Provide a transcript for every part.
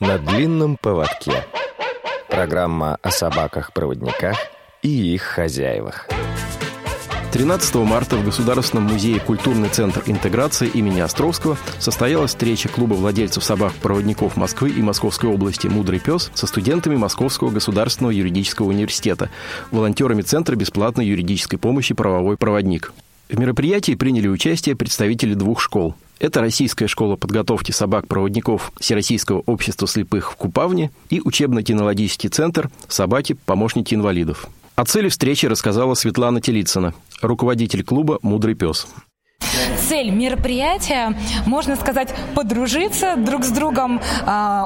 На длинном поводке. Программа о собаках-проводниках и их хозяевах. 13 марта в Государственном музее Культурный центр Интеграции имени Островского состоялась встреча клуба владельцев собак-проводников Москвы и Московской области «Мудрый пес» со студентами Московского государственного юридического университета, волонтерами Центра бесплатной юридической помощи «Правовой проводник». В мероприятии приняли участие представители двух школ. Это Российская школа подготовки собак-проводников Всероссийского общества слепых в Купавне и Учебно-кинологический центр «Собаки - помощники инвалидов». О цели встречи рассказала Светлана Телицына, руководитель клуба «Мудрый пес». Цель мероприятия, можно сказать, подружиться друг с другом,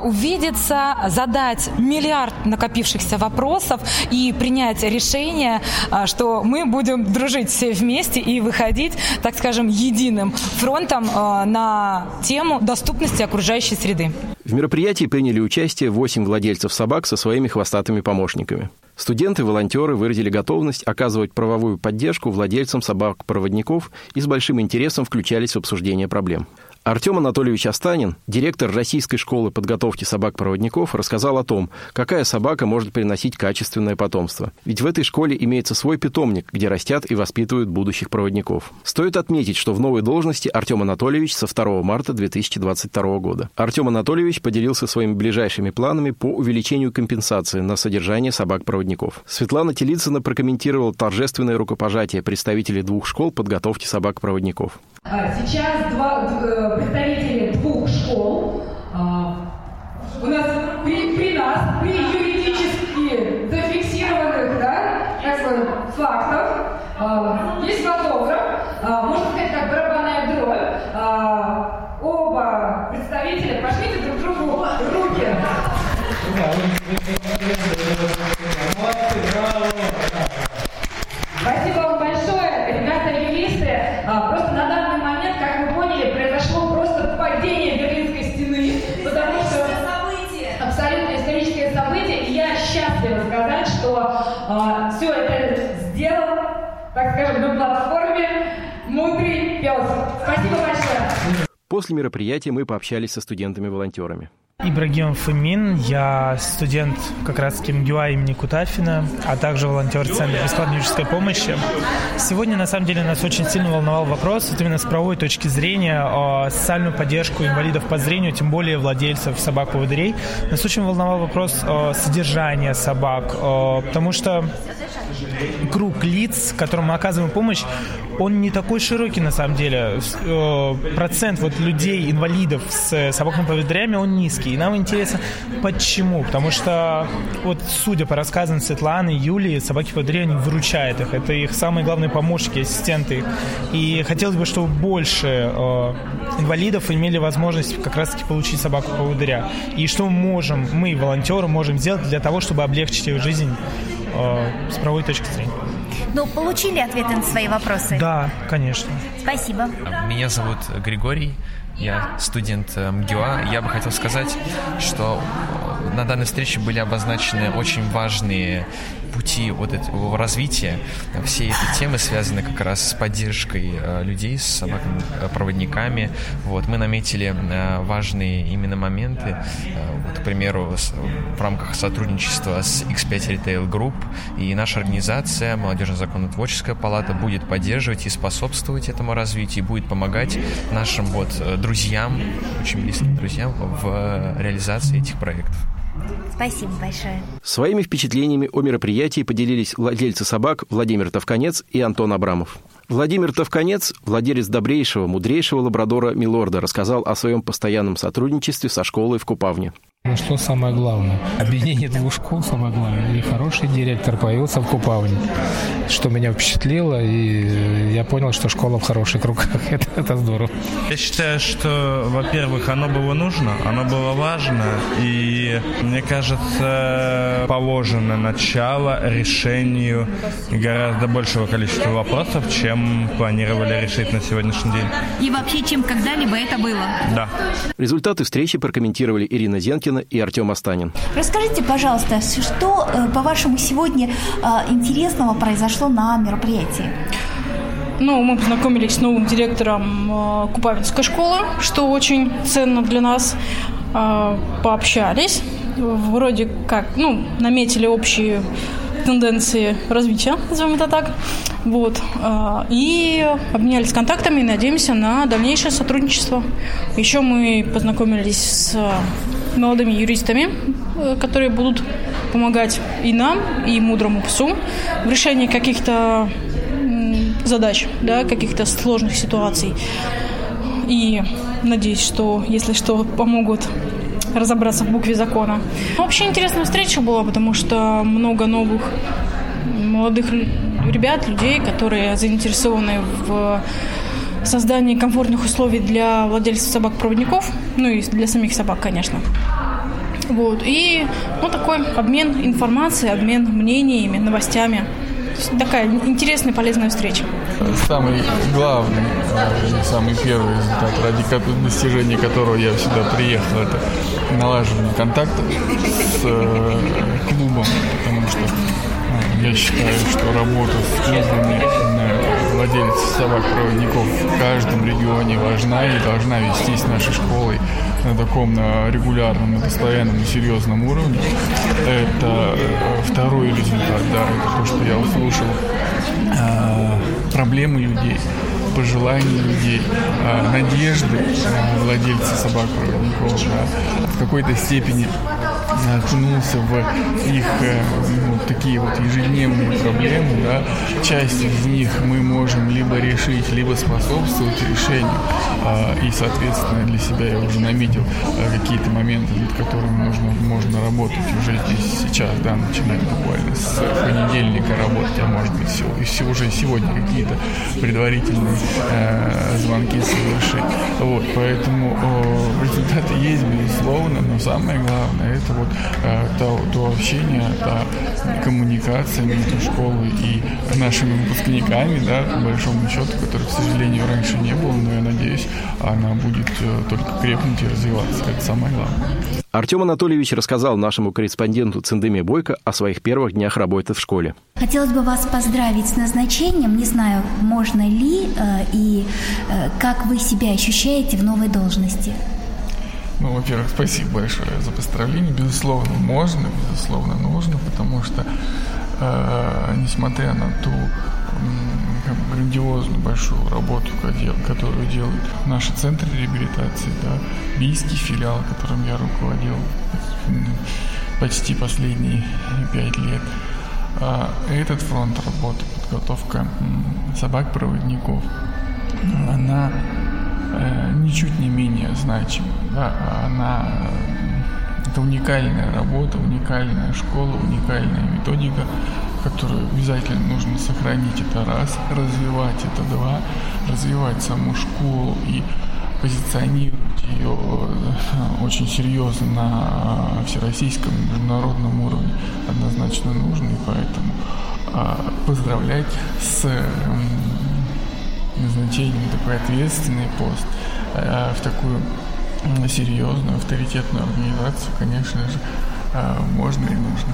увидеться, задать миллиард накопившихся вопросов и принять решение, что мы будем дружить все вместе и выходить, так скажем, единым фронтом на тему доступности окружающей среды. В мероприятии приняли участие 8 владельцев собак со своими хвостатыми помощниками. Студенты-волонтеры выразили готовность оказывать правовую поддержку владельцам собак-проводников и с большим интересом включались в обсуждение проблем. Артём Анатольевич Астанин, директор Российской школы подготовки собак-проводников, рассказал о том, какая собака может приносить качественное потомство. Ведь в этой школе имеется свой питомник, где растят и воспитывают будущих проводников. Стоит отметить, что в новой должности Артём Анатольевич со 2 марта 2022 года. Артём Анатольевич поделился своими ближайшими планами по увеличению компенсации на содержание собак-проводников. Светлана Телицына прокомментировала торжественное рукопожатие представителей двух школ подготовки собак-проводников. Сейчас представители двух школ у нас при юридически зафиксированных фактов есть фотограф, можно сказать, как барабанная дробь. Оба представителя пошлите друг другу руки. Спасибо вам большое, ребята-юристы. Просто на данный момент, как вы поняли, произошло просто падение Берлинской стены, потому что абсолютно историческое событие. И я счастлива сказать, что все это сделал, так скажем, на платформе «Мудрый пес». Спасибо большое. После мероприятия мы пообщались со студентами-волонтерами. Ибрагим Фамин, я студент как раз МГЮА имени Кутафина, а также волонтер Центра бесплатной юридической помощи. Сегодня, на самом деле, нас очень сильно волновал вопрос, вот именно с правовой точки зрения, социальную поддержку инвалидов по зрению, тем более владельцев собак-поводырей. Нас очень волновал вопрос содержания собак, потому что круг лиц, которым мы оказываем помощь, он не такой широкий, на самом деле. Процент вот людей, инвалидов с собаками-поводырями, он низкий. И нам интересно, почему? Потому что, вот судя по рассказам Светланы, Юлии, собаки-поводыри, они выручают их. Это их самые главные помощники, ассистенты. И хотелось бы, чтобы больше инвалидов имели возможность как раз-таки получить собаку-поводыря. И что мы, волонтеры, можем сделать для того, чтобы облегчить их жизнь с правовой точки зрения. Ну, получили ответы на свои вопросы? Да, конечно. Спасибо. Меня зовут Григорий. Я студент МГЮА. Я бы хотел сказать, что на данной встрече были обозначены очень важные пути вот этого развития. Все эти темы связаны как раз с поддержкой людей, с собаками-проводниками. Вот. Мы наметили важные именно моменты. Вот, к примеру, в рамках сотрудничества с X5 Retail Group и наша организация, Молодежно-законотворческая палата, будет поддерживать и способствовать этому развитию, и будет помогать нашим друзьям, очень близким друзьям в реализации этих проектов. Спасибо большое. Своими впечатлениями о мероприятии поделились владельцы собак Владимир Тавкинец и Антон Абрамов. Владимир Тавкинец, владелец добрейшего, мудрейшего лабрадора Милорда, рассказал о своем постоянном сотрудничестве со школой в Купавне. Ну что самое главное? Объединение двух школ самое главное. И хороший директор появился в Купавне, что меня впечатлило, и я понял, что школа в хороших руках. Это здорово. Я считаю, что, во-первых, оно было нужно, оно было важно, и, мне кажется, положено начало решению гораздо большего количества вопросов, чем планировали решить на сегодняшний день. И вообще, чем когда-либо это было. Да. Результаты встречи прокомментировали Ирина Зенкин и Артём Астанин. Расскажите, пожалуйста, что, по-вашему, сегодня интересного произошло на мероприятии? Мы познакомились с новым директором Купавинской школы, что очень ценно для нас. пообщались, вроде как, наметили общие тенденции развития, назовем это так, и обменялись контактами и надеемся на дальнейшее сотрудничество. Еще мы познакомились с молодыми юристами, которые будут помогать и нам, и мудрому псу в решении каких-то задач, каких-то сложных ситуаций. И надеюсь, что, если что, помогут разобраться в букве закона. Вообще интересная встреча была, потому что много новых молодых ребят, людей, которые заинтересованы в создании комфортных условий для владельцев собак-проводников, и для самих собак, конечно. И такой обмен информацией, обмен мнениями, новостями. Такая интересная, полезная встреча. Самый главный, самый первый результат, ради достижения которого я сюда приехал, это налаживание контактов с клубом, потому что я считаю, что работа с клубами владельцев собак-проводников в каждом регионе важна и должна вестись нашей школой на таком регулярном, постоянном и серьезном уровне. Это второй результат, это то, что я услышал проблемы людей, пожелания людей, надежды владельцев собак-проводников. В какой-то степени окунулся в их такие ежедневные проблемы. Часть из них мы можем либо решить, либо способствовать решению. И, соответственно, для себя я уже наметил какие-то моменты, над которыми можно работать уже здесь сейчас, начиная буквально с понедельника работать, а может быть уже сегодня какие-то предварительные звонки совершить. Поэтому результаты есть, безусловно, но самое главное – это то общение, та коммуникация между школой и нашими выпускниками, по большому счету, которых, к сожалению, раньше не было, но я надеюсь, она будет только крепнуть и развиваться. Это самое главное. Артём Анатольевич рассказал нашему корреспонденту Циндеме Бойко о своих первых днях работы в школе. Хотелось бы вас поздравить с назначением. Не знаю, можно ли и как вы себя ощущаете в новой должности. Во-первых, спасибо большое за поздравление. Безусловно, можно, безусловно, нужно, потому что, несмотря на ту грандиозную большую работу, которую делают наши центры реабилитации, Бийский филиал, которым я руководил почти последние 5 лет, этот фронт работы, подготовка собак-проводников, она ничуть не менее значима. Это уникальная работа, уникальная школа, уникальная методика, которую обязательно нужно сохранить. Это раз, развивать это два, развивать саму школу и позиционировать ее очень серьезно на всероссийском и международном уровне однозначно нужно. И поэтому поздравлять с назначением такой ответственный пост в такую серьезную, авторитетную организацию, конечно же, можно и нужно.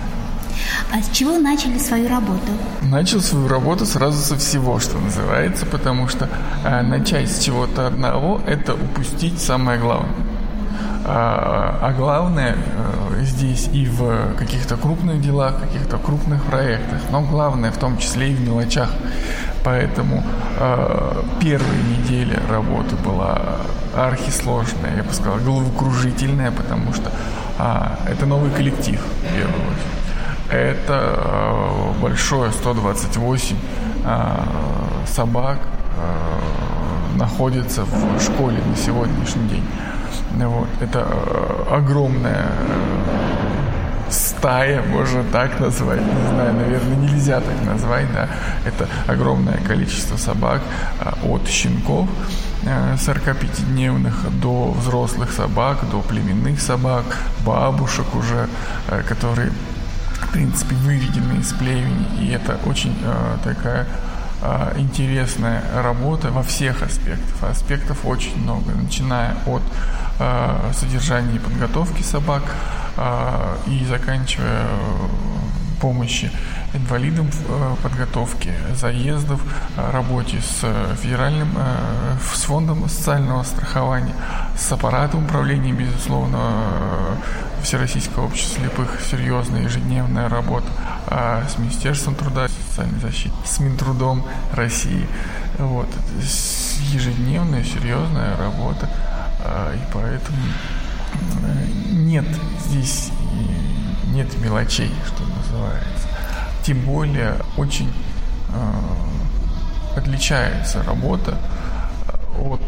А с чего начали свою работу? Начал свою работу сразу со всего, что называется, потому что начать с чего-то одного – это упустить самое главное. А главное здесь и в каких-то крупных делах, каких-то крупных проектах, но главное в том числе и в мелочах. Поэтому первая неделя работы была архисложная, я бы сказал, головокружительная, потому что это новый коллектив, в первую очередь. Это большое 128 собак находится в школе на сегодняшний день. Это огромная стая, можно так назвать, не знаю, наверное, нельзя так назвать, это огромное количество собак от щенков 45-дневных до взрослых собак, до племенных собак, бабушек уже, которые, в принципе, выведены из племени, и это очень такая интересная работа во всех аспектах. Аспектов очень много, начиная от содержания и подготовки собак и заканчивая помощи инвалидам в подготовке заездов, работе с федеральным, с фондом социального страхования, с аппаратом управления, безусловно, Всероссийского общества слепых, серьезная ежедневная работа, с Министерством труда и социальной защиты, с Минтрудом России. Вот. Ежедневная, серьезная работа, и поэтому нет здесь, нет мелочей, что называется. Тем более очень отличается работа от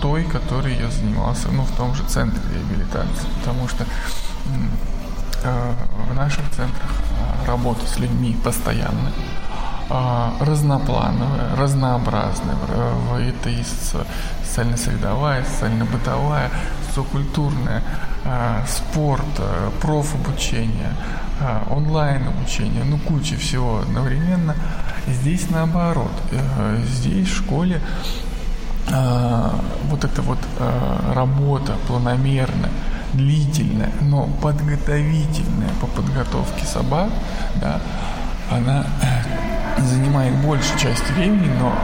той, которой я занимался, ну, в том же центре реабилитации, потому что в наших центрах работа с людьми постоянно, разноплановая, разнообразная. Это и социально-средовая, социально-бытовая, социокультурная, спорт, профобучение, онлайн-обучение, ну, куча всего одновременно. Здесь наоборот. Здесь, в школе, вот эта вот работа планомерная, длительная, но подготовительная по подготовке собак, да, она занимает большую часть времени, но,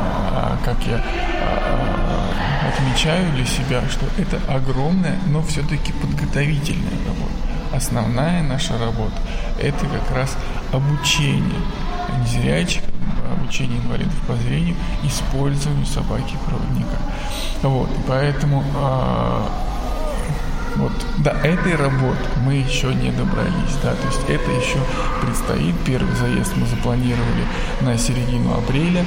как я отмечаю для себя, что это огромная, но все-таки подготовительная работа. Основная наша работа – это как раз обучение незрячих, обучение инвалидов по зрению, использованию собаки-проводника. Вот, поэтому вот до этой работы мы еще не добрались, да, то есть это еще предстоит. Первый заезд мы запланировали на середину апреля.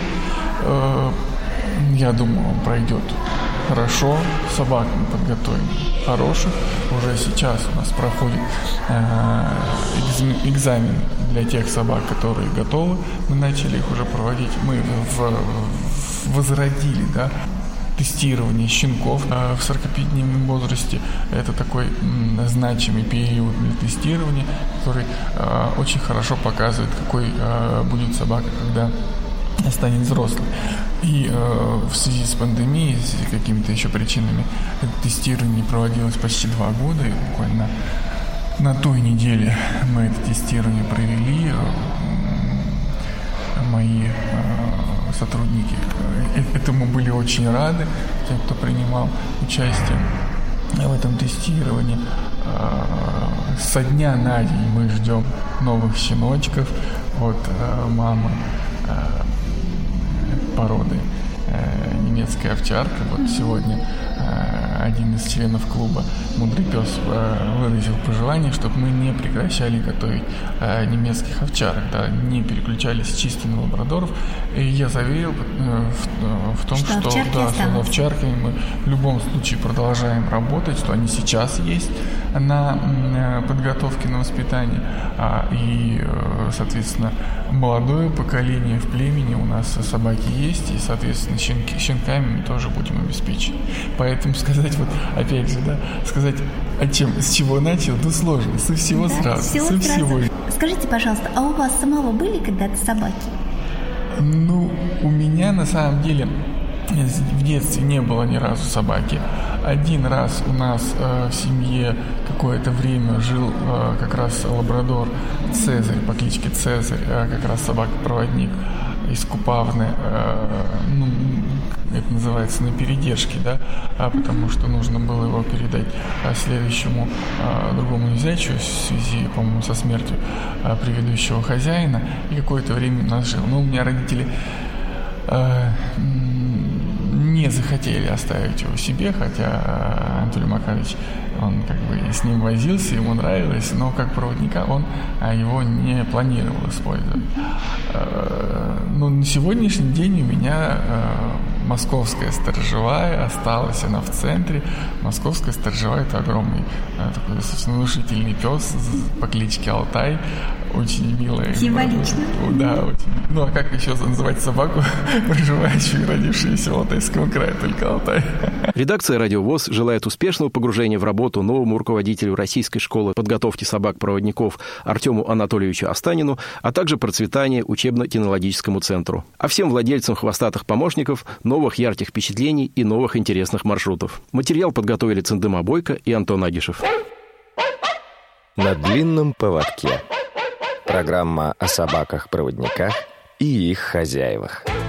Я думаю, он пройдет хорошо. Собак мы подготовим хороших. Уже сейчас у нас проходит экзамен для тех собак, которые готовы. Мы начали их уже проводить. Мы возродили, да, тестирование щенков в 45-дневном возрасте. Это такой значимый период для тестирования, который очень хорошо показывает, какой будет собака, когда станет взрослой. И в связи с пандемией, с какими-то еще причинами, тестирование проводилось почти 2 года, и буквально на той неделе мы это тестирование провели. Мои сотрудники этому были очень рады, те, кто принимал участие в этом тестировании. Со дня на день мы ждем новых щеночков от мамы породы немецкая овчарка. Вот сегодня один из членов клуба «Мудрый пес» выразил пожелание, чтобы мы не прекращали готовить немецких овчарок, да, не переключались чисто на лабрадоров. И я заверил в том, что овчарки, да, с овчарками мы в любом случае продолжаем работать, что они сейчас есть на подготовке, на воспитании. И, соответственно, молодое поколение в племени у нас собаки есть, и, соответственно, щенками мы тоже будем обеспечены. Поэтому сказать, вот опять же, да, сказать, о чем, с чего начал, ну сложно, со всего, да, сразу, со всего. Скажите, пожалуйста, а у вас самого были когда-то собаки? Ну, у меня на самом деле в детстве не было ни разу собаки. Один раз у нас в семье какое-то время жил как раз лабрадор Цезарь, по кличке Цезарь, как раз собака-проводник из Купавны, ну, это называется на передержке, да, потому что нужно было его передать следующему другому незрячему в связи, по-моему, со смертью предыдущего хозяина, и какое-то время у нас жил. Но у меня родители не захотели оставить его себе, хотя Анатолий Макарович, он как бы с ним возился, ему нравилось, но как проводника он его не планировал использовать. Но на сегодняшний день у меня московская сторожевая осталась, она в центре. Московская сторожевая – это огромный, такой достаточно внушительный пес по кличке Алтай. Очень милая. Символично. Да, очень. Ну, а как еще называть собаку, проживающую и родившуюся в Алтайском крае, только Алтай? Редакция «Радио ВОС» желает успешного погружения в работу новому руководителю Российской школы подготовки собак-проводников Артему Анатольевичу Астанину, а также процветания учебно-кинологическому центру. А всем владельцам хвостатых помощников – новых ярких впечатлений и новых интересных маршрутов. Материал подготовили Циндема Бойко и Антон Агишев. На длинном поводке. Программа о собаках-проводниках и их хозяевах.